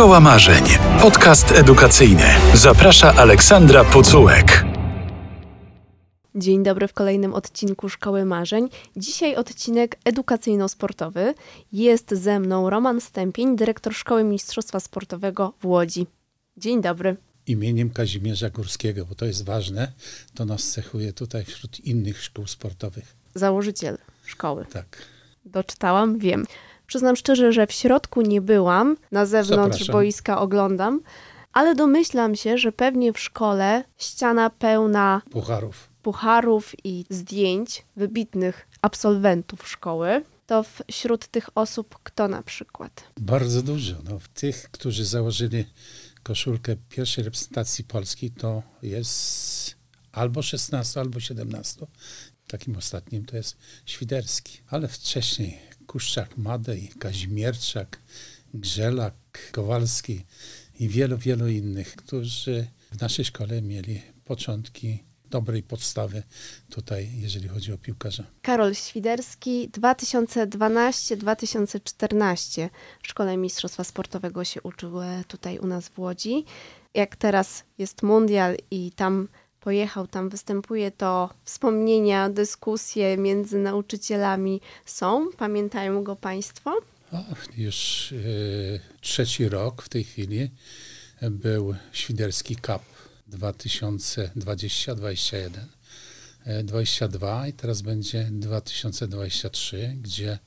Szkoła Marzeń. Podcast edukacyjny. Zaprasza Aleksandra Pucułek. Dzień dobry w kolejnym odcinku Szkoły Marzeń. Dzisiaj odcinek edukacyjno-sportowy. Jest ze mną Roman Stępień, dyrektor Szkoły Mistrzostwa Sportowego w Łodzi. Dzień dobry. Imieniem Kazimierza Górskiego, bo to jest ważne, to nas cechuje tutaj wśród innych szkół sportowych. Założyciel szkoły. Tak. Doczytałam, wiem. Przyznam szczerze, że w środku nie byłam, na zewnątrz boiska oglądam, ale domyślam się, że pewnie w szkole ściana pełna pucharów i zdjęć wybitnych absolwentów szkoły. To wśród tych osób kto na przykład? Bardzo dużo. Tych, którzy założyli koszulkę pierwszej reprezentacji Polski, to jest albo 16, albo 17. Takim ostatnim to jest Świderski. Ale wcześniej Kuszczak, Madej, Kazimierczak, Grzelak, Kowalski i wielu innych, którzy w naszej szkole mieli początki dobrej podstawy tutaj, jeżeli chodzi o piłkarza. Karol Świderski, 2012-2014 w Szkole Mistrzostwa Sportowego się uczył tutaj u nas w Łodzi. Jak teraz jest mundial i tam pojechał, tam występuje, to wspomnienia, dyskusje między nauczycielami są? Pamiętają go Państwo? Już trzeci rok w tej chwili był Świderski Cup 2020-2021, 2022 i teraz będzie 2023, gdzie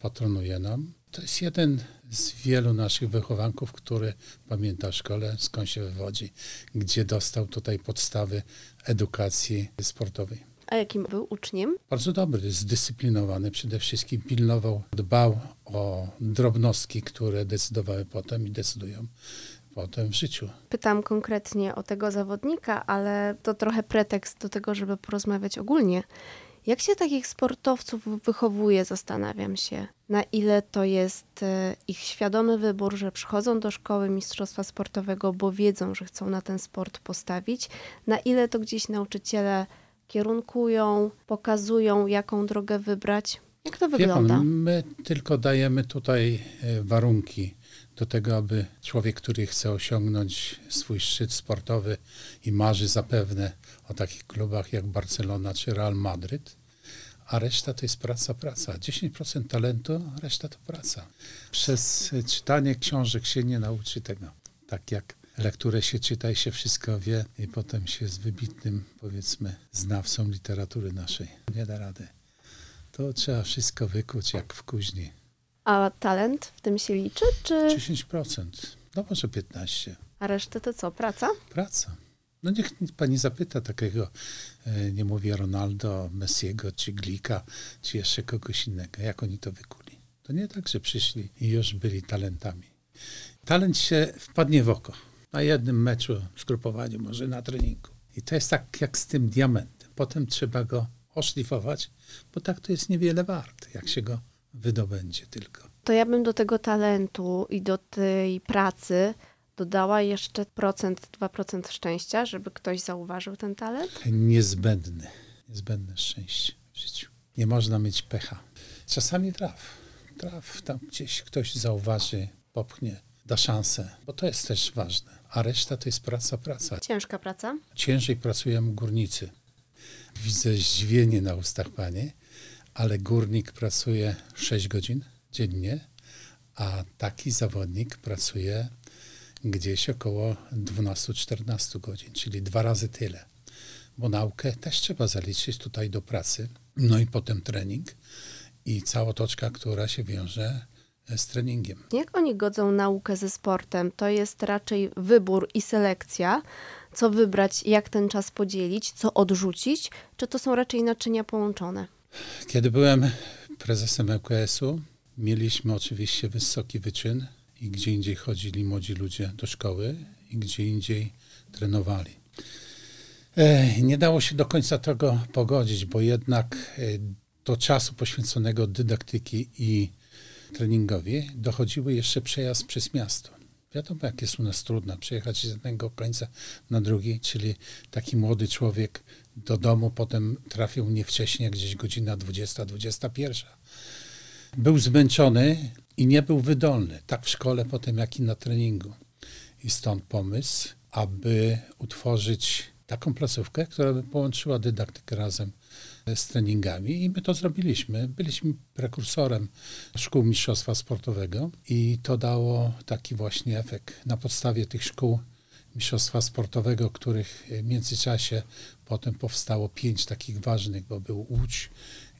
patronuje nam. To jest jeden z wielu naszych wychowanków, który pamięta szkołę, skąd się wywodzi, gdzie dostał tutaj podstawy edukacji sportowej. A jakim był uczniem? Bardzo dobry, zdyscyplinowany przede wszystkim, pilnował, dbał o drobnostki, które decydowały potem i decydują potem w życiu. Pytam konkretnie o tego zawodnika, ale to trochę pretekst do tego, żeby porozmawiać ogólnie. Jak się takich sportowców wychowuje, zastanawiam się, na ile to jest ich świadomy wybór, że przychodzą do szkoły mistrzostwa sportowego, bo wiedzą, że chcą na ten sport postawić, na ile to gdzieś nauczyciele kierunkują, pokazują, jaką drogę wybrać. Jak to wygląda? My tylko dajemy tutaj warunki do tego, aby człowiek, który chce osiągnąć swój szczyt sportowy i marzy zapewne o takich klubach jak Barcelona czy Real Madryt, a reszta to jest praca. 10% talentu, a reszta to praca. Przez czytanie książek się nie nauczy tego. Tak jak lekturę się czyta i się wszystko wie i potem się z wybitnym, powiedzmy, znawcą literatury naszej nie da rady. To trzeba wszystko wykuć jak w kuźni. A talent w tym się liczy, czy? 10%, może 15%. A resztę to co, praca? Praca. Niech pani zapyta takiego, nie mówię Ronaldo, Messiego, czy Glika, czy jeszcze kogoś innego, jak oni to wykuli. To nie tak, że przyszli i już byli talentami. Talent się wpadnie w oko. Na jednym meczu, zgrupowaniu, może na treningu. I to jest tak jak z tym diamentem. Potem trzeba go oszlifować, bo tak to jest niewiele wart, jak się go wydobędzie tylko. To ja bym do tego talentu i do tej pracy dodała jeszcze 2% szczęścia, żeby ktoś zauważył ten talent? Niezbędne szczęście w życiu. Nie można mieć pecha. Czasami traf tam gdzieś ktoś zauważy, popchnie, da szansę, bo to jest też ważne. A reszta to jest praca. Ciężka praca? Ciężej pracują górnicy. Widzę zdziwienie na ustach pani, ale górnik pracuje 6 godzin dziennie, a taki zawodnik pracuje gdzieś około 12-14 godzin, czyli 2 razy tyle. Bo naukę też trzeba zaliczyć tutaj do pracy, i potem trening i cała otoczka, która się wiąże z treningiem. Jak oni godzą naukę ze sportem? To jest raczej wybór i selekcja. Co wybrać, jak ten czas podzielić, co odrzucić? Czy to są raczej naczynia połączone? Kiedy byłem prezesem ŁKS-u, mieliśmy oczywiście wysoki wyczyn i gdzie indziej chodzili młodzi ludzie do szkoły i gdzie indziej trenowali. Nie dało się do końca tego pogodzić, bo jednak do czasu poświęconego dydaktyki i treningowi dochodziły jeszcze przejazd przez miasto. Wiadomo, jak jest u nas trudno przejechać z jednego końca na drugi, czyli taki młody człowiek do domu potem trafił nie wcześniej, gdzieś godzina 20-21. Był zmęczony i nie był wydolny, tak w szkole potem, jak i na treningu. I stąd pomysł, aby utworzyć taką placówkę, która by połączyła dydaktykę razem z treningami i my to zrobiliśmy. Byliśmy prekursorem Szkół Mistrzostwa Sportowego i to dało taki właśnie efekt. Na podstawie tych szkół Mistrzostwa Sportowego, których w międzyczasie potem powstało 5 takich ważnych, bo był Łódź,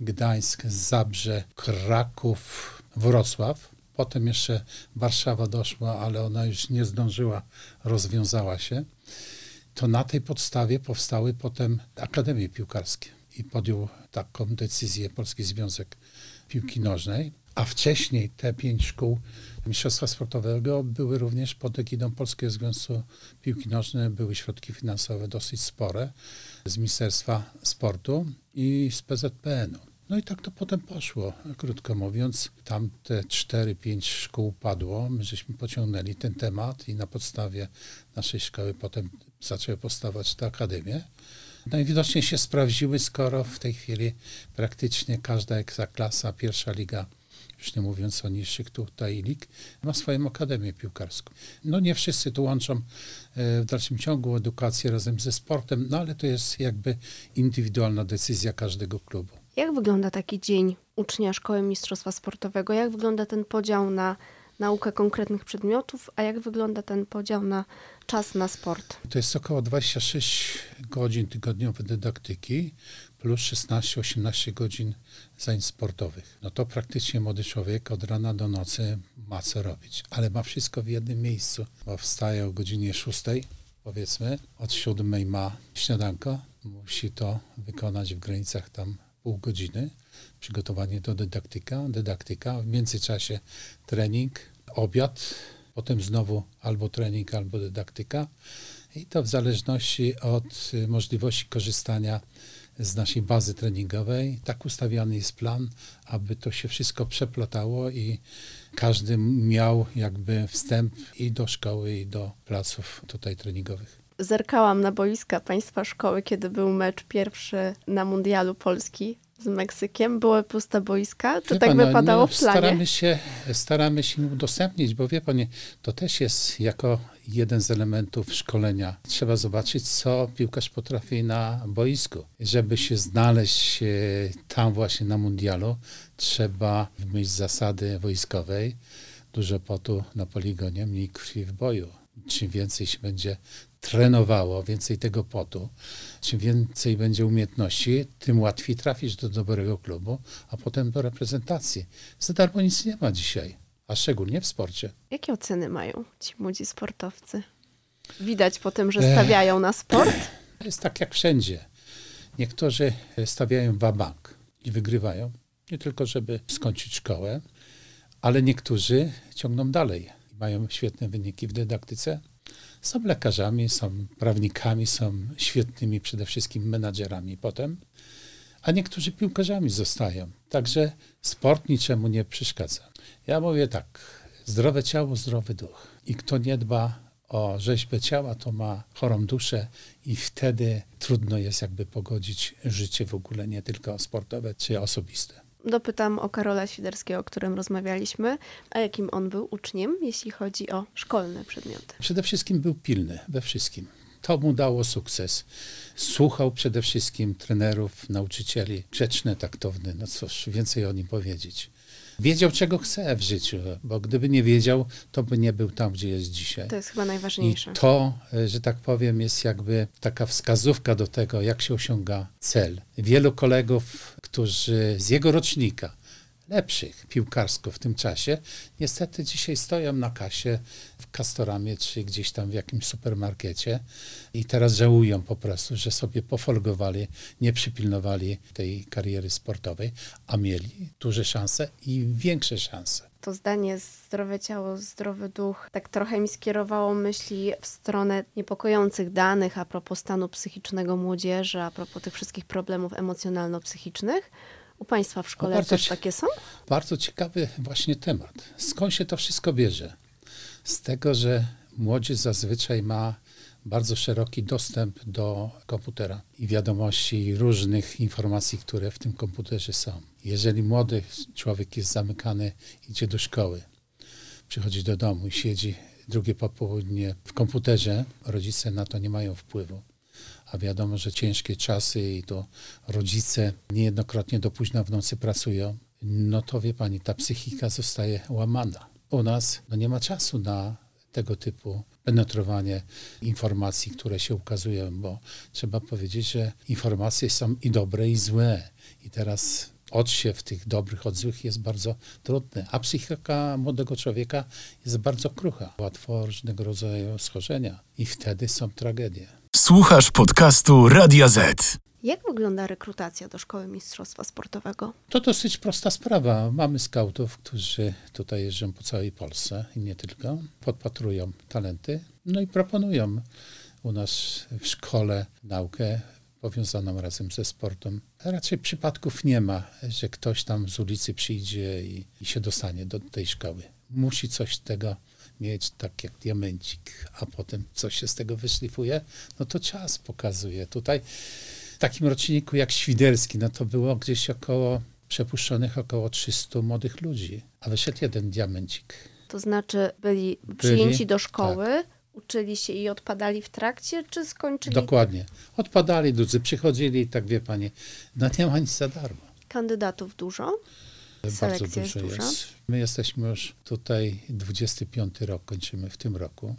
Gdańsk, Zabrze, Kraków, Wrocław. Potem jeszcze Warszawa doszła, ale ona już nie zdążyła, rozwiązała się. To na tej podstawie powstały potem akademie piłkarskie i podjął taką decyzję Polski Związek Piłki Nożnej. A wcześniej te 5 szkół Mistrzostwa Sportowego były również pod egidą Polskiego Związku Piłki Nożnej. Były środki finansowe dosyć spore z Ministerstwa Sportu i z PZPN-u. No i tak to potem poszło, krótko mówiąc. Tam te 4-5 szkół padło. My żeśmy pociągnęli ten temat i na podstawie naszej szkoły potem zaczęły powstawać te akademie. Najwidoczniej się sprawdziły, skoro w tej chwili praktycznie każda ekstraklasa, pierwsza liga, już nie mówiąc o niższych tutaj lig, ma swoją akademię piłkarską. No nie wszyscy tu łączą w dalszym ciągu edukację razem ze sportem, no ale to jest jakby indywidualna decyzja każdego klubu. Jak wygląda taki dzień ucznia Szkoły Mistrzostwa Sportowego? Jak wygląda ten podział na naukę konkretnych przedmiotów, a jak wygląda ten podział na czas na sport? To jest około 26 godzin tygodniowej dydaktyki plus 16-18 godzin zajęć sportowych. No to praktycznie młody człowiek od rana do nocy ma co robić, ale ma wszystko w jednym miejscu, bo wstaje o godzinie 6, powiedzmy, od 7 ma śniadanko, musi to wykonać w granicach tam pół godziny, przygotowanie do dydaktyka, w międzyczasie trening, obiad, potem znowu albo trening, albo dydaktyka i to w zależności od możliwości korzystania z naszej bazy treningowej. Tak ustawiany jest plan, aby to się wszystko przeplatało i każdy miał jakby wstęp i do szkoły, i do placów tutaj treningowych. Zerkałam na boiska Państwa szkoły, kiedy był mecz pierwszy na mundialu Polski z Meksykiem. Były puste boiska? Czy tak wypadało w planie? Staramy się udostępnić, bo wie Pani, to też jest jako jeden z elementów szkolenia. Trzeba zobaczyć, co piłkarz potrafi na boisku. Żeby się znaleźć tam właśnie na mundialu, trzeba w myśl zasady wojskowej dużo potu na poligonie, mniej krwi w boju. Czym więcej się będzie trenowało, więcej tego potu, czym więcej będzie umiejętności, tym łatwiej trafisz do dobrego klubu, a potem do reprezentacji. Za darmo nic nie ma dzisiaj, a szczególnie w sporcie. Jakie oceny mają ci młodzi sportowcy? Widać po tym, że stawiają na sport? Jest tak jak wszędzie. Niektórzy stawiają ва-банк i wygrywają, nie tylko żeby skończyć szkołę, ale niektórzy ciągną dalej. Mają świetne wyniki w dydaktyce. Są lekarzami, są prawnikami, są świetnymi przede wszystkim menadżerami potem, a niektórzy piłkarzami zostają. Także sport niczemu nie przeszkadza. Ja mówię tak, zdrowe ciało, zdrowy duch. I kto nie dba o rzeźbę ciała, to ma chorą duszę i wtedy trudno jest jakby pogodzić życie w ogóle, nie tylko sportowe czy osobiste. Dopytam o Karola Świderskiego, o którym rozmawialiśmy, a jakim on był uczniem, jeśli chodzi o szkolne przedmioty. Przede wszystkim był pilny we wszystkim. To mu dało sukces. Słuchał przede wszystkim trenerów, nauczycieli, grzeczny, taktowny, no cóż, więcej o nim powiedzieć. Wiedział, czego chce w życiu, bo gdyby nie wiedział, to by nie był tam, gdzie jest dzisiaj. To jest chyba najważniejsze. I to, że tak powiem, jest jakby taka wskazówka do tego, jak się osiąga cel. Wielu kolegów, którzy z jego rocznika, lepszych piłkarsko w tym czasie, niestety dzisiaj stoją na kasie w Kastoramie czy gdzieś tam w jakimś supermarkecie i teraz żałują po prostu, że sobie pofolgowali, nie przypilnowali tej kariery sportowej, a mieli duże szanse i większe szanse. To zdanie zdrowe ciało, zdrowy duch tak trochę mi skierowało myśli w stronę niepokojących danych a propos stanu psychicznego młodzieży, a propos tych wszystkich problemów emocjonalno-psychicznych. U Państwa w szkole też takie są? Bardzo ciekawy właśnie temat. Skąd się to wszystko bierze? Z tego, że młodzież zazwyczaj ma bardzo szeroki dostęp do komputera i wiadomości różnych informacji, które w tym komputerze są. Jeżeli młody człowiek jest zamykany, idzie do szkoły, przychodzi do domu i siedzi drugie popołudnie w komputerze, rodzice na to nie mają wpływu. A wiadomo, że ciężkie czasy i to rodzice niejednokrotnie do późna w nocy pracują, no to wie pani, ta psychika zostaje łamana. U nas nie ma czasu na tego typu penetrowanie informacji, które się ukazują, bo trzeba powiedzieć, że informacje są i dobre, i złe. I teraz odsiew tych dobrych od złych jest bardzo trudny, a psychika młodego człowieka jest bardzo krucha. Łatwo różnego rodzaju schorzenia i wtedy są tragedie. Słuchasz podcastu Radia Z. Jak wygląda rekrutacja do Szkoły Mistrzostwa Sportowego? To dosyć prosta sprawa. Mamy skautów, którzy tutaj jeżdżą po całej Polsce i nie tylko. Podpatrują talenty, no i proponują u nas w szkole naukę powiązaną razem ze sportem. Raczej przypadków nie ma, że ktoś tam z ulicy przyjdzie i się dostanie do tej szkoły. Musi coś z tego mieć, tak jak diamencik, a potem coś się z tego wyszlifuje, no to czas pokazuje. Tutaj w takim roczniku jak Świderski, no to było gdzieś około 300 młodych ludzi, a wyszedł jeden diamencik. To znaczy byli przyjęci do szkoły, tak. Uczyli się i odpadali w trakcie, czy skończyli? Dokładnie. Odpadali, drudzy przychodzili i tak, wie pani, no nie ma nic za darmo. Kandydatów dużo? Selekcja bardzo dużo jest. My jesteśmy już tutaj 25 rok, kończymy w tym roku.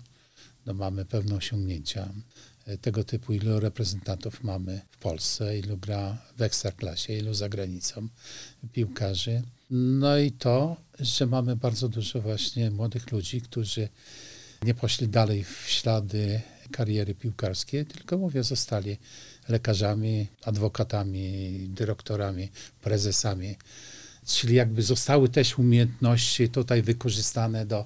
No mamy pewne osiągnięcia tego typu, ilu reprezentantów mamy w Polsce, ilu gra w ekstraklasie, ilu za granicą piłkarzy. No i to, że mamy bardzo dużo właśnie młodych ludzi, którzy nie poszli dalej w ślady kariery piłkarskiej, tylko mówię, zostali lekarzami, adwokatami, dyrektorami, prezesami. Czyli jakby zostały też umiejętności tutaj wykorzystane do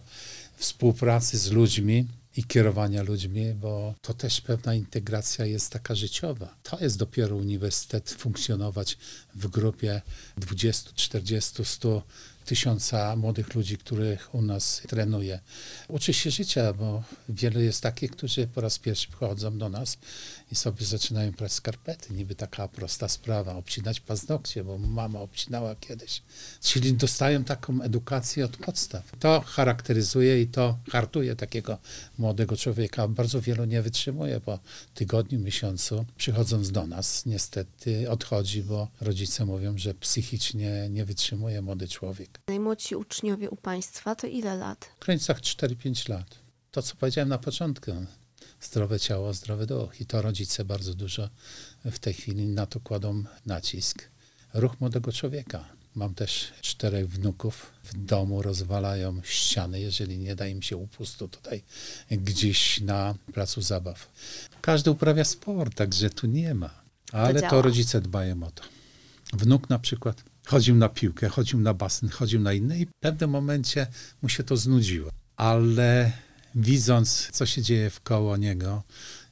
współpracy z ludźmi i kierowania ludźmi, bo to też pewna integracja jest taka życiowa. To jest dopiero uniwersytet, funkcjonować w grupie 20, 40, 100, 1000 młodych ludzi, których u nas trenuje. Uczy się życia, bo wielu jest takich, którzy po raz pierwszy przychodzą do nas i sobie zaczynają prać skarpety. Niby taka prosta sprawa, obcinać paznokcie, bo mama obcinała kiedyś. Czyli dostają taką edukację od podstaw. To charakteryzuje i to hartuje takiego młodego człowieka. Bardzo wielu nie wytrzymuje po tygodniu, miesiącu. Przychodząc do nas, niestety odchodzi, bo rodzice mówią, że psychicznie nie wytrzymuje młody człowiek. Najmłodsi uczniowie u państwa to ile lat? W granicach 4-5 lat. To, co powiedziałem na początku, zdrowe ciało, zdrowy duch. I to rodzice bardzo dużo w tej chwili na to kładą nacisk. Ruch młodego człowieka. Mam też 4 wnuków. W domu rozwalają ściany, jeżeli nie da im się upustu tutaj gdzieś na placu zabaw. Każdy uprawia sport, także tu nie ma. Ale to rodzice dbają o to. Wnuk na przykład chodził na piłkę, chodził na basen, chodził na inne i w pewnym momencie mu się to znudziło. Ale widząc, co się dzieje wkoło niego,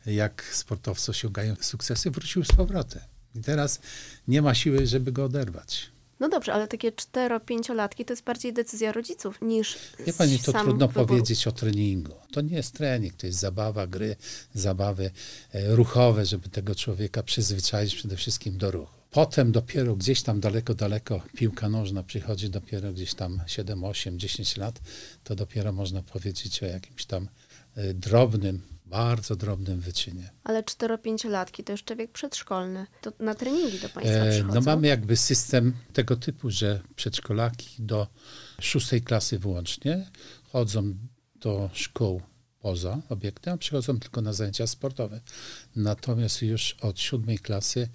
jak sportowcy osiągają sukcesy, wrócił z powrotem. I teraz nie ma siły, żeby go oderwać. No dobrze, ale takie 4-5-latki to jest bardziej decyzja rodziców niż sam. Wie pani, to trudno powiedzieć o treningu. To nie jest trening, to jest zabawa, gry, zabawy ruchowe, żeby tego człowieka przyzwyczaić przede wszystkim do ruchu. Potem dopiero gdzieś tam daleko piłka nożna przychodzi, dopiero gdzieś tam 7, 8, 10 lat, to dopiero można powiedzieć o jakimś tam drobnym, bardzo drobnym wyczynie. Ale 4-5-latki to jeszcze wiek przedszkolny. To na treningi do państwa przychodzą? No mamy jakby system tego typu, że przedszkolaki do 6 klasy wyłącznie chodzą do szkół poza obiektem, a przychodzą tylko na zajęcia sportowe. Natomiast już od 7 klasy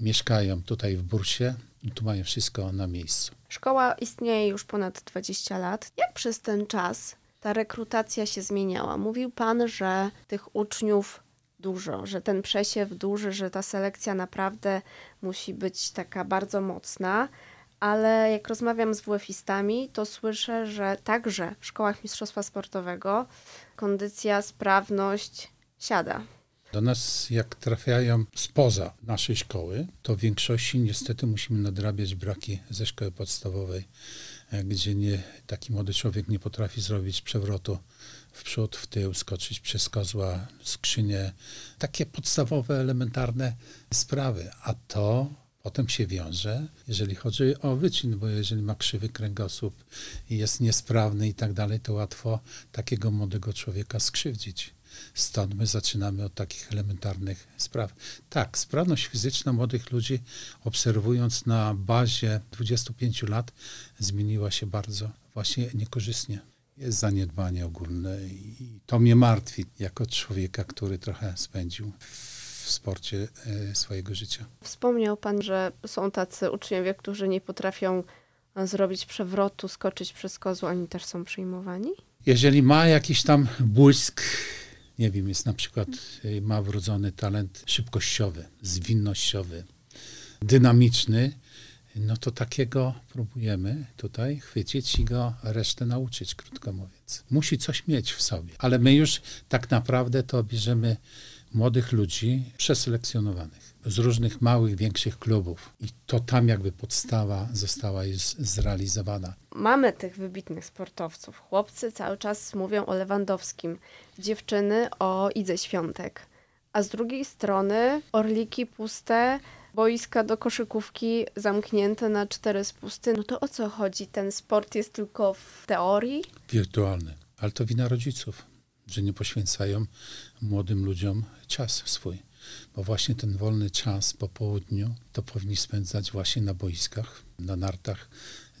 mieszkają tutaj w Bursie i tu mają wszystko na miejscu. Szkoła istnieje już ponad 20 lat. Jak przez ten czas ta rekrutacja się zmieniała? Mówił pan, że tych uczniów dużo, że ten przesiew duży, że ta selekcja naprawdę musi być taka bardzo mocna, ale jak rozmawiam z WF-istami, to słyszę, że także w szkołach mistrzostwa sportowego kondycja, sprawność siada. Do nas jak trafiają spoza naszej szkoły, to w większości niestety musimy nadrabiać braki ze szkoły podstawowej, gdzie taki młody człowiek nie potrafi zrobić przewrotu w przód, w tył, skoczyć przez kozła, skrzynię. Takie podstawowe, elementarne sprawy, a to potem się wiąże, jeżeli chodzi o wyczyn, bo jeżeli ma krzywy kręgosłup i jest niesprawny i tak dalej, to łatwo takiego młodego człowieka skrzywdzić. Stąd my zaczynamy od takich elementarnych spraw. Tak, sprawność fizyczna młodych ludzi, obserwując na bazie 25 lat, zmieniła się bardzo, właśnie niekorzystnie. Jest zaniedbanie ogólne i to mnie martwi jako człowieka, który trochę spędził w sporcie swojego życia. Wspomniał pan, że są tacy uczniowie, którzy nie potrafią zrobić przewrotu, skoczyć przez kozła, oni też są przyjmowani? Jeżeli ma jakiś tam błysk, nie wiem, jest na przykład, ma wrodzony talent szybkościowy, zwinnościowy, dynamiczny, no to takiego próbujemy tutaj chwycić i go resztę nauczyć, krótko mówiąc. Musi coś mieć w sobie, ale my już tak naprawdę to bierzemy młodych ludzi przeselekcjonowanych z różnych małych, większych klubów i to tam jakby podstawa została już zrealizowana. Mamy tych wybitnych sportowców. Chłopcy cały czas mówią o Lewandowskim, dziewczyny o Idze Świątek, a z drugiej strony orliki puste, boiska do koszykówki zamknięte na 4 spusty. No to o co chodzi? Ten sport jest tylko w teorii? Wirtualny, ale to wina rodziców, że nie poświęcają młodym ludziom czas swój. Bo właśnie ten wolny czas po południu to powinni spędzać właśnie na boiskach, na nartach,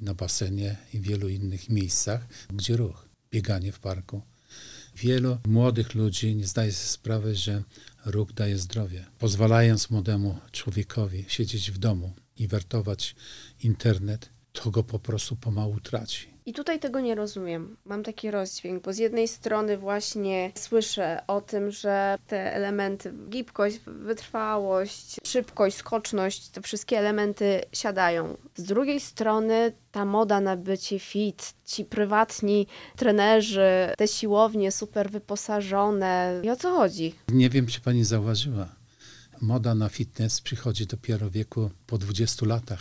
na basenie i wielu innych miejscach, gdzie ruch, bieganie w parku. Wielu młodych ludzi nie zdaje sobie sprawy, że ruch daje zdrowie. Pozwalając młodemu człowiekowi siedzieć w domu i wertować internet, to go po prostu pomału traci. I tutaj tego nie rozumiem. Mam taki rozdźwięk, bo z jednej strony właśnie słyszę o tym, że te elementy, gibkość, wytrwałość, szybkość, skoczność, te wszystkie elementy siadają. Z drugiej strony ta moda na bycie fit, ci prywatni trenerzy, te siłownie super wyposażone. I o co chodzi? Nie wiem, czy pani zauważyła. Moda na fitness przychodzi dopiero w wieku po 20 latach.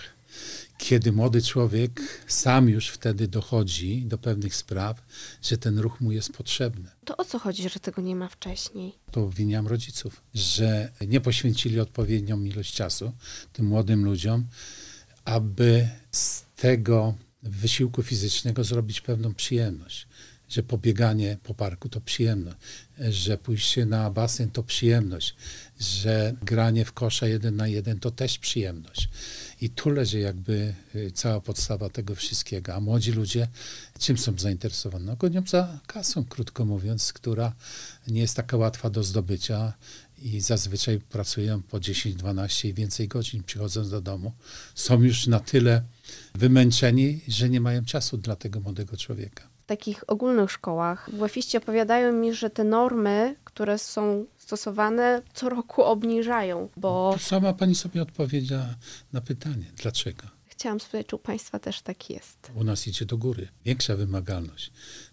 Kiedy młody człowiek sam już wtedy dochodzi do pewnych spraw, że ten ruch mu jest potrzebny. To o co chodzi, że tego nie ma wcześniej? To obwiniam rodziców, że nie poświęcili odpowiednią ilość czasu tym młodym ludziom, aby z tego wysiłku fizycznego zrobić pewną przyjemność. Że pobieganie po parku to przyjemność, że pójście na basen to przyjemność, że granie w kosza 1 na 1 to też przyjemność. I tu leży jakby cała podstawa tego wszystkiego. A młodzi ludzie czym są zainteresowani? No gonią za kasą, krótko mówiąc, która nie jest taka łatwa do zdobycia i zazwyczaj pracują po 10, 12 i więcej godzin, przychodząc do domu. Są już na tyle wymęczeni, że nie mają czasu dla tego młodego człowieka. W takich ogólnych szkołach WF-iści opowiadają mi, że te normy, które są stosowane, co roku obniżają, bo... To sama pani sobie odpowiedziała na pytanie, dlaczego? Chciałam spytać, czy u państwa też tak jest? U nas idzie do góry, większa wymagalność.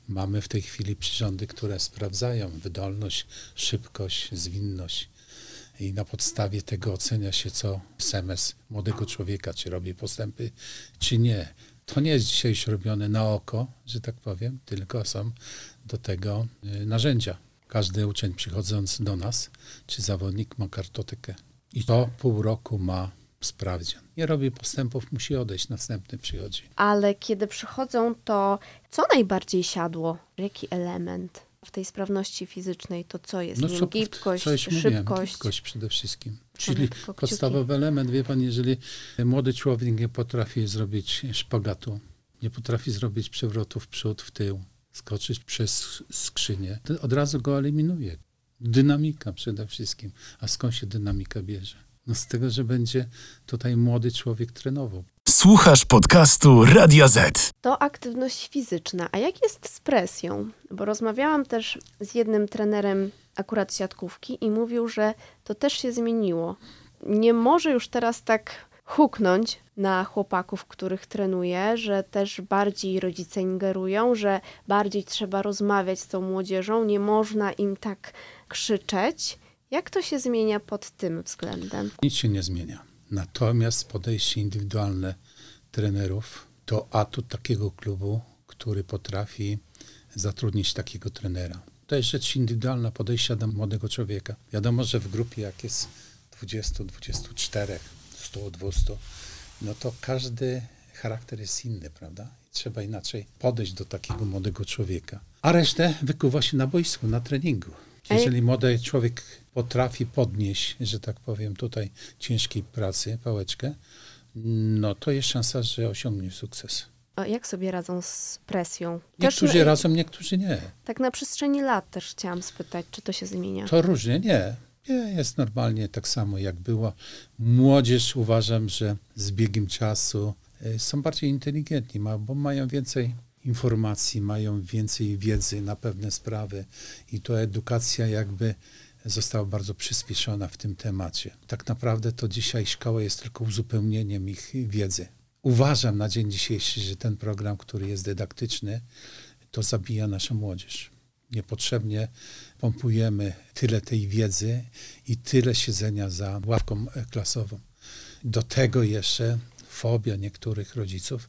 Mamy w tej chwili przyrządy, które sprawdzają wydolność, szybkość, zwinność. I na podstawie tego ocenia się co SMS młodego człowieka, czy robi postępy, czy nie. To nie jest dzisiaj już robione na oko, że tak powiem, tylko są do tego narzędzia. Każdy uczeń przychodząc do nas, czy zawodnik, ma kartotekę. I to pół roku ma sprawdzian. Nie robi postępów, musi odejść, następny przychodzi. Ale kiedy przychodzą, to co najbardziej siadło? Jaki element w tej sprawności fizycznej? To co jest? No, gibkość, szybkość? Gibkość przede wszystkim. Czyli podstawowy element, wie pan, jeżeli młody człowiek nie potrafi zrobić szpagatu, nie potrafi zrobić przewrotu w przód, w tył, skoczyć przez skrzynię, to od razu go eliminuje. Dynamika przede wszystkim. A skąd się dynamika bierze? No z tego, że będzie tutaj młody człowiek trenował. Słuchasz podcastu Radio Z. To aktywność fizyczna. A jak jest z presją? Bo rozmawiałam też z jednym trenerem akurat siatkówki i mówił, że to też się zmieniło. Nie może już teraz tak huknąć na chłopaków, których trenuje, że też bardziej rodzice ingerują, że bardziej trzeba rozmawiać z tą młodzieżą, nie można im tak krzyczeć. Jak to się zmienia pod tym względem? Nic się nie zmienia. Natomiast podejście indywidualne trenerów to atut takiego klubu, który potrafi zatrudnić takiego trenera. To jest rzecz indywidualna, podejścia do młodego człowieka. Wiadomo, że w grupie jak jest 20, 24, 100, 200, no to każdy charakter jest inny, prawda? Trzeba inaczej podejść do takiego młodego człowieka. A resztę wykuwa się na boisku, na treningu. Jeżeli młody człowiek potrafi podnieść, że tak powiem, tutaj ciężkiej pracy, pałeczkę, no to jest szansa, że osiągnie sukces. A jak sobie radzą z presją? Niektórzy radzą, niektórzy nie. Tak na przestrzeni lat też chciałam spytać, czy to się zmienia? To różnie, nie. Jest normalnie tak samo, jak było. Młodzież uważam, że z biegiem czasu są bardziej inteligentni, bo mają więcej informacji, mają więcej wiedzy na pewne sprawy i to edukacja jakby została bardzo przyspieszona w tym temacie. Tak naprawdę to dzisiaj szkoła jest tylko uzupełnieniem ich wiedzy. Uważam na dzień dzisiejszy, że ten program, który jest dydaktyczny, to zabija naszą młodzież. Niepotrzebnie pompujemy tyle tej wiedzy i tyle siedzenia za ławką klasową. Do tego jeszcze fobia niektórych rodziców,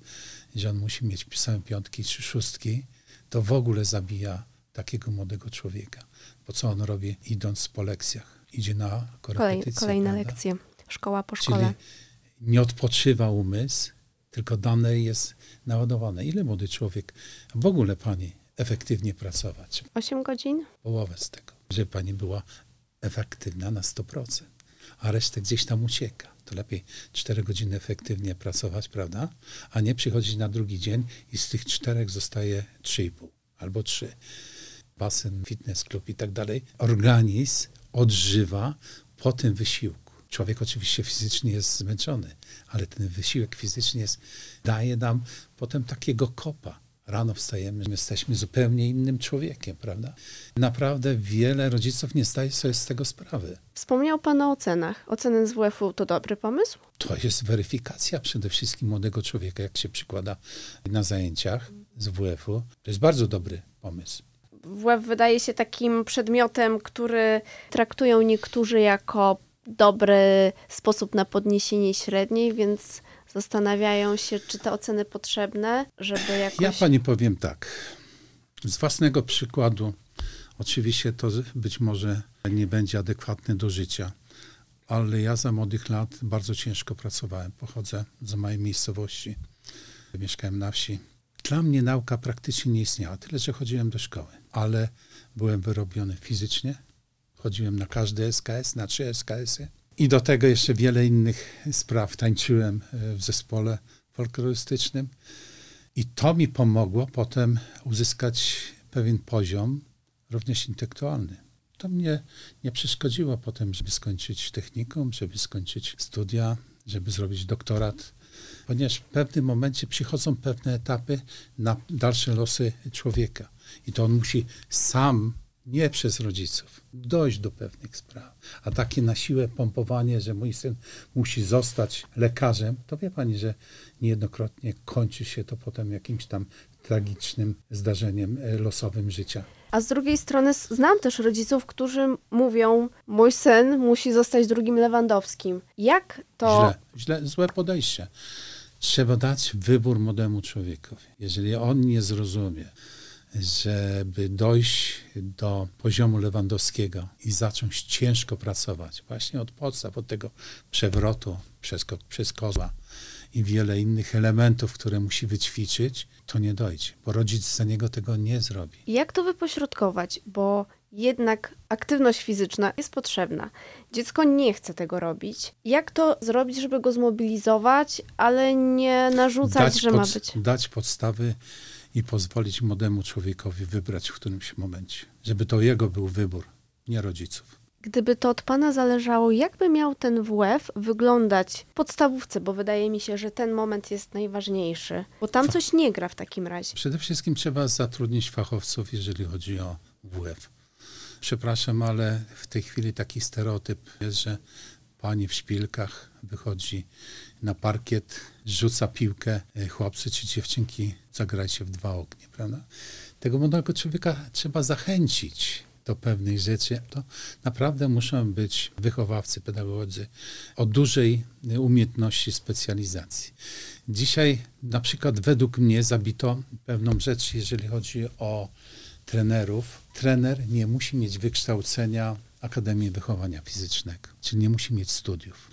że on musi mieć same piątki czy szóstki, to w ogóle zabija takiego młodego człowieka. Bo co on robi, idąc po lekcjach? Idzie na korepetycje. Kolejne lekcje, szkoła po szkole. Czyli nie odpoczywa umysł, tylko dane jest naładowane. Ile młody człowiek, w ogóle pani, efektywnie pracować? 8 godzin? Połowę z tego, żeby pani była efektywna na 100%, a resztę gdzieś tam ucieka. To lepiej 4 godziny efektywnie pracować, prawda? A nie przychodzić na drugi dzień i z tych 4 zostaje 3,5 albo 3. Basen, fitness, klub i tak dalej. Organizm odżywa po tym wysiłku. Człowiek oczywiście fizycznie jest zmęczony, ale ten wysiłek fizyczny daje nam potem takiego kopa. Rano wstajemy, jesteśmy zupełnie innym człowiekiem, prawda? Naprawdę wiele rodziców nie zdaje sobie z tego sprawy. Wspomniał Pan o ocenach. Oceny z WF-u to dobry pomysł? To jest weryfikacja przede wszystkim młodego człowieka, jak się przykłada na zajęciach z WF-u. To jest bardzo dobry pomysł. WF wydaje się takim przedmiotem, który traktują niektórzy jako dobry sposób na podniesienie średniej, więc zastanawiają się, czy te oceny potrzebne, żeby jakoś... Ja pani powiem tak. Z własnego przykładu, oczywiście to być może nie będzie adekwatne do życia, ale ja za młodych lat bardzo ciężko pracowałem. Pochodzę z małej miejscowości, mieszkałem na wsi. Dla mnie nauka praktycznie nie istniała, tyle że chodziłem do szkoły, ale byłem wyrobiony fizycznie. Chodziłem na każdy ŁKS, na 3 ŁKS-y. I do tego jeszcze wiele innych spraw. Tańczyłem w zespole folklorystycznym i to mi pomogło potem uzyskać pewien poziom, również intelektualny. To mnie nie przeszkodziło potem, żeby skończyć technikum, żeby skończyć studia, żeby zrobić doktorat, ponieważ w pewnym momencie przychodzą pewne etapy na dalsze losy człowieka i to on musi sam, nie przez rodziców, dojść do pewnych spraw. A takie na siłę pompowanie, że mój syn musi zostać lekarzem, to wie pani, że niejednokrotnie kończy się to potem jakimś tam tragicznym zdarzeniem losowym życia. A z drugiej strony znam też rodziców, którzy mówią, mój syn musi zostać drugim Lewandowskim. Jak to... Źle, złe podejście. Trzeba dać wybór młodemu człowiekowi. Jeżeli on nie zrozumie, żeby dojść do poziomu Lewandowskiego i zacząć ciężko pracować, właśnie od podstaw, od tego przewrotu przez kozła i wiele innych elementów, które musi wyćwiczyć, to nie dojdzie, bo rodzic za niego tego nie zrobi. Jak to wypośrodkować? Bo jednak aktywność fizyczna jest potrzebna. Dziecko nie chce tego robić. Jak to zrobić, żeby go zmobilizować, ale nie narzucać, że ma być? Dać podstawy i pozwolić młodemu człowiekowi wybrać w którymś momencie. Żeby to jego był wybór, nie rodziców. Gdyby to od Pana zależało, jakby miał ten WF wyglądać w podstawówce, bo wydaje mi się, że ten moment jest najważniejszy, bo tam coś nie gra w takim razie. Przede wszystkim trzeba zatrudnić fachowców, jeżeli chodzi o WF. Przepraszam, ale w tej chwili taki stereotyp jest, że pani w szpilkach wychodzi na parkiet, rzuca piłkę, chłopcy czy dziewczynki, zagrajcie w dwa ognie, prawda? Tego młodego człowieka trzeba zachęcić do pewnej rzeczy. To naprawdę muszą być wychowawcy, pedagodzy o dużej umiejętności specjalizacji. Dzisiaj na przykład według mnie zabito pewną rzecz, jeżeli chodzi o trenerów. Trener nie musi mieć wykształcenia Akademii Wychowania Fizycznego, czyli nie musi mieć studiów.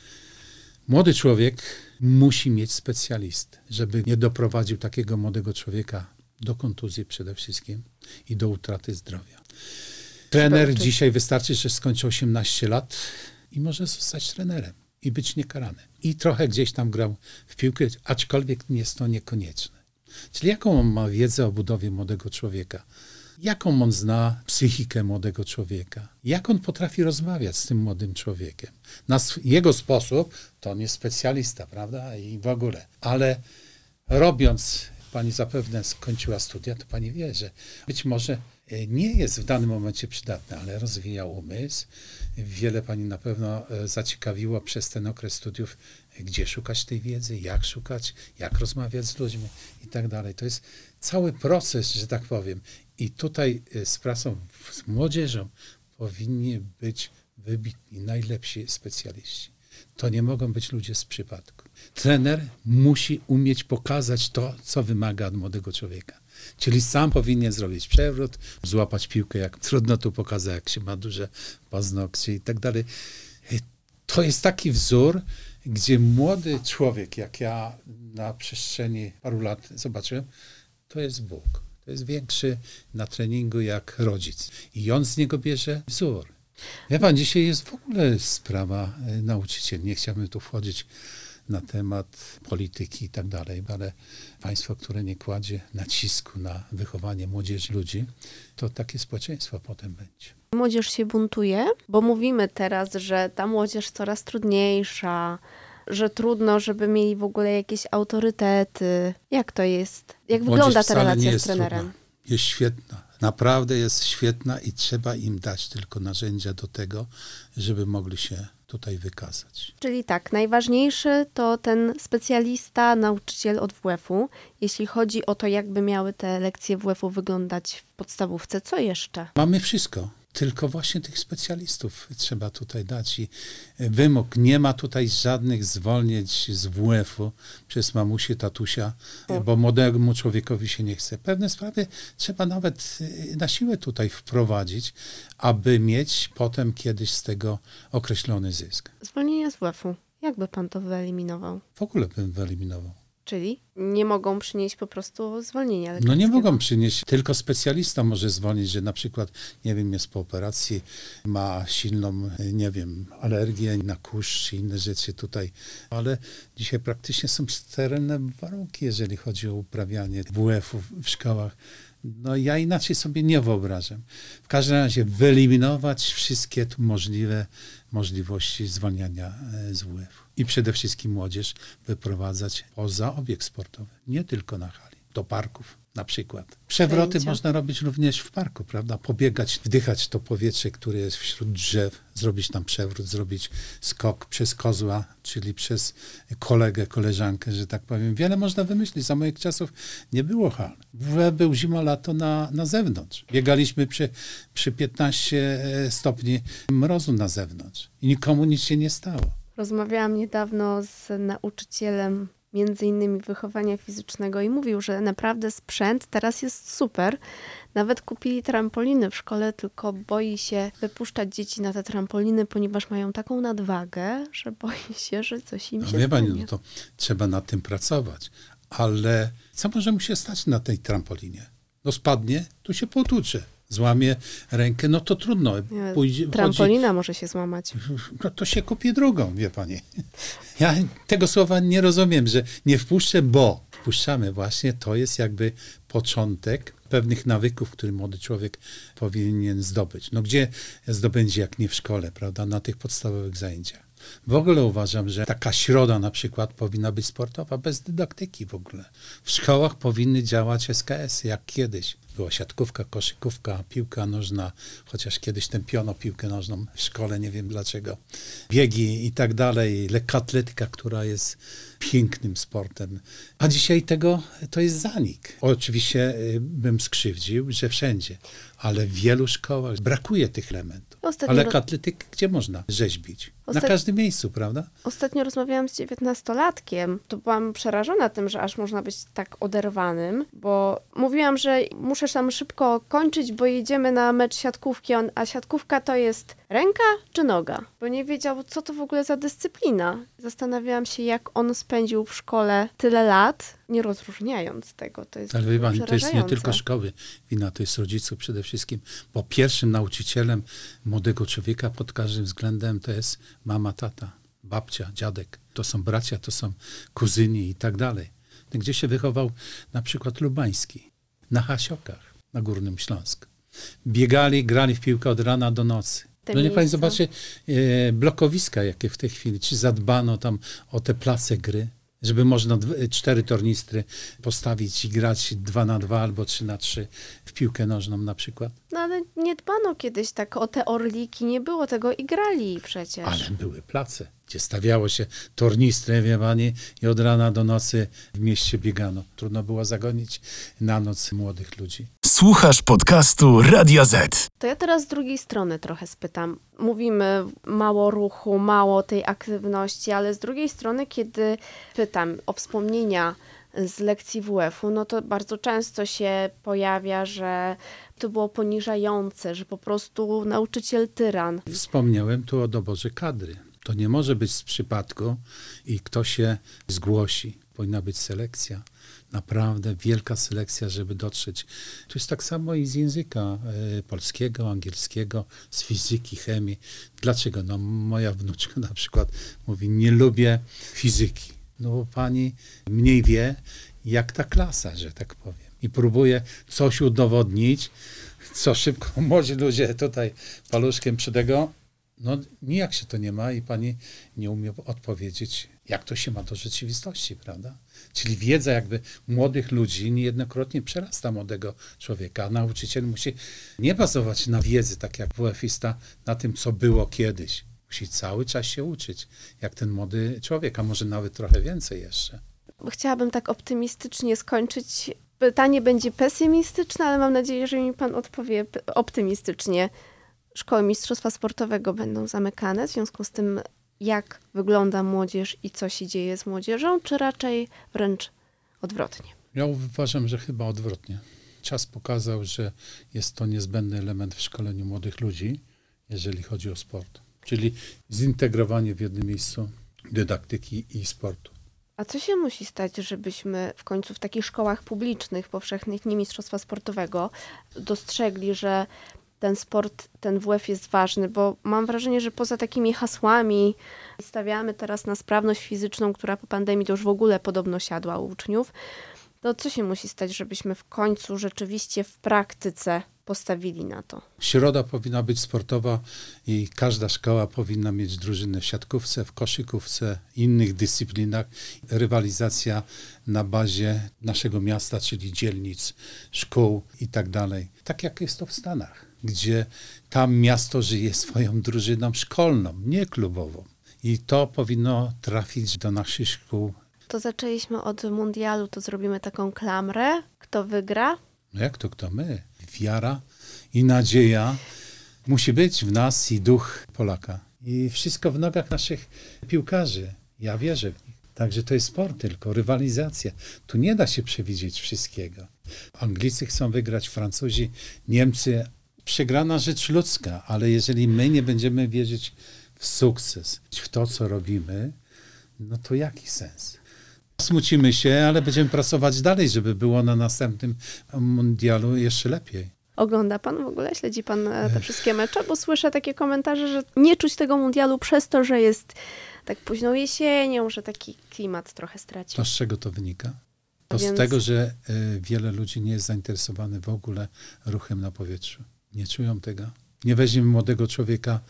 Młody człowiek musi mieć specjalistę, żeby nie doprowadził takiego młodego człowieka do kontuzji przede wszystkim i do utraty zdrowia. Trener dzisiaj wystarczy, że skończy 18 lat i może zostać trenerem i być niekarany. I trochę gdzieś tam grał w piłkę, aczkolwiek jest to niekonieczne. Czyli jaką on ma wiedzę o budowie młodego człowieka? Jaką on zna psychikę młodego człowieka? Jak on potrafi rozmawiać z tym młodym człowiekiem? Na jego sposób, to on jest specjalista, prawda? I w ogóle. Ale robiąc, pani zapewne skończyła studia, to pani wie, że być może nie jest w danym momencie przydatny, ale rozwijał umysł. Wiele pani na pewno zaciekawiło przez ten okres studiów, gdzie szukać tej wiedzy, jak szukać, jak rozmawiać z ludźmi i tak dalej. To jest cały proces, że tak powiem. I tutaj z pracą z młodzieżą powinni być wybitni, najlepsi specjaliści. To nie mogą być ludzie z przypadku. Trener musi umieć pokazać to, co wymaga od młodego człowieka. Czyli sam powinien zrobić przewrót, złapać piłkę, jak trudno tu pokazać, jak się ma duże paznokcie i tak dalej. To jest taki wzór, gdzie młody człowiek, jak ja na przestrzeni paru lat zobaczyłem, to jest Bóg. To jest większy na treningu jak rodzic. I on z niego bierze wzór. Wie pan, dzisiaj jest w ogóle sprawa nauczyciel. Nie chciałbym tu wchodzić na temat polityki i tak dalej, ale państwo, które nie kładzie nacisku na wychowanie młodzieży ludzi, to takie społeczeństwo potem będzie. Młodzież się buntuje, bo mówimy teraz, że ta młodzież coraz trudniejsza, że trudno, żeby mieli w ogóle jakieś autorytety. Jak to jest? Jak młodzież wygląda ta relacja z trenerem? Trudna. Jest świetna. Naprawdę jest świetna i trzeba im dać tylko narzędzia do tego, żeby mogli się tutaj wykazać. Czyli tak, najważniejszy to ten specjalista, nauczyciel od WF-u. Jeśli chodzi o to, jakby miały te lekcje WF-u wyglądać w podstawówce, co jeszcze? Mamy wszystko. Tylko właśnie tych specjalistów trzeba tutaj dać i wymóg. Nie ma tutaj żadnych zwolnień z WF-u przez mamusię, tatusia, bo młodemu człowiekowi się nie chce. Pewne sprawy trzeba nawet na siłę tutaj wprowadzić, aby mieć potem kiedyś z tego określony zysk. Zwolnienia z WF-u. Jakby pan to wyeliminował? W ogóle bym wyeliminował. Czyli nie mogą przynieść po prostu zwolnienia lekarskiego. No nie mogą przynieść, tylko specjalista może zwolnić, że na przykład, nie wiem, jest po operacji, ma silną, nie wiem, alergię na kurz i inne rzeczy tutaj. Ale dzisiaj praktycznie są sterylne warunki, jeżeli chodzi o uprawianie WF-u w szkołach. No ja inaczej sobie nie wyobrażam. W każdym razie wyeliminować wszystkie tu możliwe możliwości zwalniania z WF-u. I przede wszystkim młodzież wyprowadzać poza obiekt sportowy, nie tylko na hali, do parków na przykład. Przewroty można robić również w parku, prawda? Pobiegać, wdychać to powietrze, które jest wśród drzew, zrobić tam przewrót, zrobić skok przez kozła, czyli przez kolegę, koleżankę, że tak powiem. Wiele można wymyślić. Za moich czasów nie było hal. Był zima, lato na zewnątrz. Biegaliśmy przy 15 stopni mrozu na zewnątrz i nikomu nic się nie stało. Rozmawiałam niedawno z nauczycielem m.in. wychowania fizycznego i mówił, że naprawdę sprzęt teraz jest super. Nawet kupili trampoliny w szkole, tylko boi się wypuszczać dzieci na te trampoliny, ponieważ mają taką nadwagę, że boi się, że coś im się stanie. No to trzeba nad tym pracować. Ale co może mu się stać na tej trampolinie? No spadnie, tu się potłucze. Złamie rękę, no to trudno. Trampolina może się złamać. No to się kupi drugą, wie pani. Ja tego słowa nie rozumiem, że nie wpuszczę, bo wpuszczamy właśnie. To jest jakby początek pewnych nawyków, które młody człowiek powinien zdobyć. No gdzie zdobędzie, jak nie w szkole, prawda, na tych podstawowych zajęciach. W ogóle uważam, że taka środa na przykład powinna być sportowa, bez dydaktyki w ogóle. W szkołach powinny działać ŁKS-y, jak kiedyś. Była siatkówka, koszykówka, piłka nożna, chociaż kiedyś tępiono piłkę nożną w szkole, nie wiem dlaczego. Biegi i tak dalej, lekkoatletyka, która jest pięknym sportem. A dzisiaj tego to jest zanik. Oczywiście bym skrzywdził, że wszędzie, ale w wielu szkołach brakuje tych elementów. Ale lekkoatletykę gdzie można rzeźbić? Na każdym miejscu, prawda? Ostatnio rozmawiałam z 19-latkiem, to byłam przerażona tym, że aż można być tak oderwanym, bo mówiłam, że muszę muszę tam szybko kończyć, bo jedziemy na mecz siatkówki, a siatkówka to jest ręka czy noga? Bo nie wiedział, co to w ogóle za dyscyplina. Zastanawiałam się, jak on spędził w szkole tyle lat, nie rozróżniając tego. To jest ale wie pani, to jest nie tylko szkoły wina, to jest rodziców przede wszystkim, bo pierwszym nauczycielem młodego człowieka pod każdym względem to jest mama, tata, babcia, dziadek. To są bracia, to są kuzyni i tak dalej. Gdzie się wychował na przykład Lubański, na Hasiokach, na Górnym Śląsku. Biegali, grali w piłkę od rana do nocy. No niech pani zobaczy blokowiska, jakie w tej chwili, czy zadbano tam o te place gry, żeby można 4 tornistry postawić i grać 2 na 2 albo 3 na 3 w piłkę nożną na przykład. No ale nie dbano kiedyś tak o te orliki, nie było tego i grali przecież. Ale były place, gdzie stawiało się tornistry, wie pani, i od rana do nocy w mieście biegano. Trudno było zagonić na noc młodych ludzi. Słuchasz podcastu Radia Z. To ja teraz z drugiej strony trochę spytam. Mówimy mało ruchu, mało tej aktywności, ale z drugiej strony, kiedy pytam o wspomnienia z lekcji WF-u, no to bardzo często się pojawia, że to było poniżające, że po prostu nauczyciel tyran. Wspomniałem tu o doborze kadry. To nie może być z przypadku i kto się zgłosi. Powinna być selekcja. Naprawdę wielka selekcja, żeby dotrzeć. To jest tak samo i z języka polskiego, angielskiego, z fizyki, chemii. Dlaczego? No moja wnuczka na przykład mówi, nie lubię fizyki. No bo pani mniej wie, jak ta klasa, że tak powiem. I próbuje coś udowodnić, co szybko młodzi ludzie tutaj paluszkiem przy tego. No nijak się to nie ma i pani nie umie odpowiedzieć, jak to się ma do rzeczywistości, prawda? Czyli wiedza jakby młodych ludzi niejednokrotnie przerasta młodego człowieka, a nauczyciel musi nie bazować na wiedzy, tak jak WF-ista, na tym, co było kiedyś. Musi cały czas się uczyć, jak ten młody człowiek, a może nawet trochę więcej jeszcze. Chciałabym tak optymistycznie skończyć. Pytanie będzie pesymistyczne, ale mam nadzieję, że mi pan odpowie optymistycznie. Szkoły Mistrzostwa Sportowego będą zamykane, w związku z tym jak wygląda młodzież i co się dzieje z młodzieżą, czy raczej wręcz odwrotnie? Ja uważam, że chyba odwrotnie. Czas pokazał, że jest to niezbędny element w szkoleniu młodych ludzi, jeżeli chodzi o sport. Czyli zintegrowanie w jednym miejscu dydaktyki i sportu. A co się musi stać, żebyśmy w końcu w takich szkołach publicznych, powszechnych, nie Mistrzostwa Sportowego, dostrzegli, że ten sport, ten WF jest ważny, bo mam wrażenie, że poza takimi hasłami stawiamy teraz na sprawność fizyczną, która po pandemii to już w ogóle podobno siadła u uczniów, to co się musi stać, żebyśmy w końcu rzeczywiście w praktyce postawili na to? Środa powinna być sportowa i każda szkoła powinna mieć drużynę w siatkówce, w koszykówce, innych dyscyplinach. Rywalizacja na bazie naszego miasta, czyli dzielnic, szkół i tak dalej. Tak jak jest to w Stanach, gdzie tam miasto żyje swoją drużyną szkolną, nie klubową. I to powinno trafić do naszych szkół. To zaczęliśmy od mundialu, to zrobimy taką klamrę. Kto wygra? No jak to kto? My. Wiara i nadzieja musi być w nas i duch Polaka. I wszystko w nogach naszych piłkarzy. Ja wierzę w nich. Także to jest sport tylko, rywalizacja. Tu nie da się przewidzieć wszystkiego. Anglicy chcą wygrać, Francuzi, Niemcy. Przegrana rzecz ludzka, ale jeżeli my nie będziemy wierzyć w sukces, w to, co robimy, no to jaki sens? Smucimy się, ale będziemy pracować dalej, żeby było na następnym mundialu jeszcze lepiej. Ogląda pan w ogóle? Śledzi pan te wszystkie mecze? Bo słyszę takie komentarze, że nie czuć tego mundialu przez to, że jest tak późną jesienią, że taki klimat trochę stracił. To z czego to wynika? To z tego, że wiele ludzi nie jest zainteresowanych w ogóle ruchem na powietrzu. Nie czują tego. Nie weźmiemy młodego człowieka,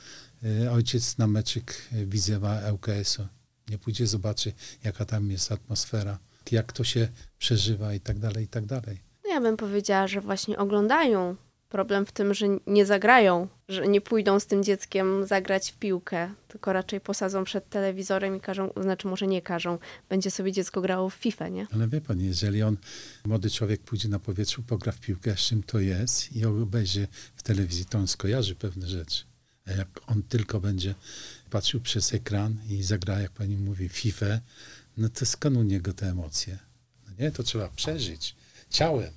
ojciec na meczyk Widzewa ŁKS-u. Nie pójdzie, zobaczy, jaka tam jest atmosfera, jak to się przeżywa i tak dalej, i tak dalej. No ja bym powiedziała, że właśnie oglądają. Problem w tym, że nie zagrają, że nie pójdą z tym dzieckiem zagrać w piłkę, tylko raczej posadzą przed telewizorem i każą, znaczy może nie każą, będzie sobie dziecko grało w FIFA, nie? Ale wie pan, jeżeli młody człowiek pójdzie na powietrzu, pogra w piłkę, z czym to jest i obejrzy w telewizji, to on skojarzy pewne rzeczy. A jak on tylko będzie patrzył przez ekran i zagra, jak pani mówi, FIFA, no to skąd u niego te emocje? No nie, to trzeba przeżyć ciałem.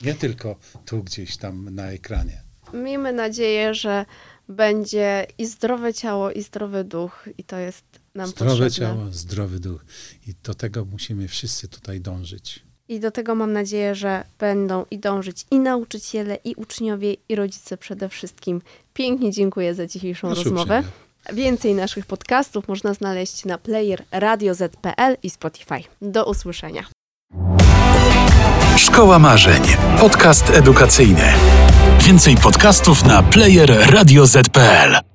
nie tylko tu gdzieś tam na ekranie. Miejmy nadzieję, że będzie i zdrowe ciało, i zdrowy duch, i to jest nam potrzebne. Zdrowe ciało, zdrowy duch. I do tego musimy wszyscy tutaj dążyć. I do tego mam nadzieję, że będą i dążyć i nauczyciele, i uczniowie, i rodzice przede wszystkim. Pięknie dziękuję za dzisiejszą rozmowę. Uprzejmie. Więcej naszych podcastów można znaleźć na player radioz.pl i Spotify. Do usłyszenia. Szkoła Marzeń. Podcast edukacyjny. Więcej podcastów na player radioz.pl.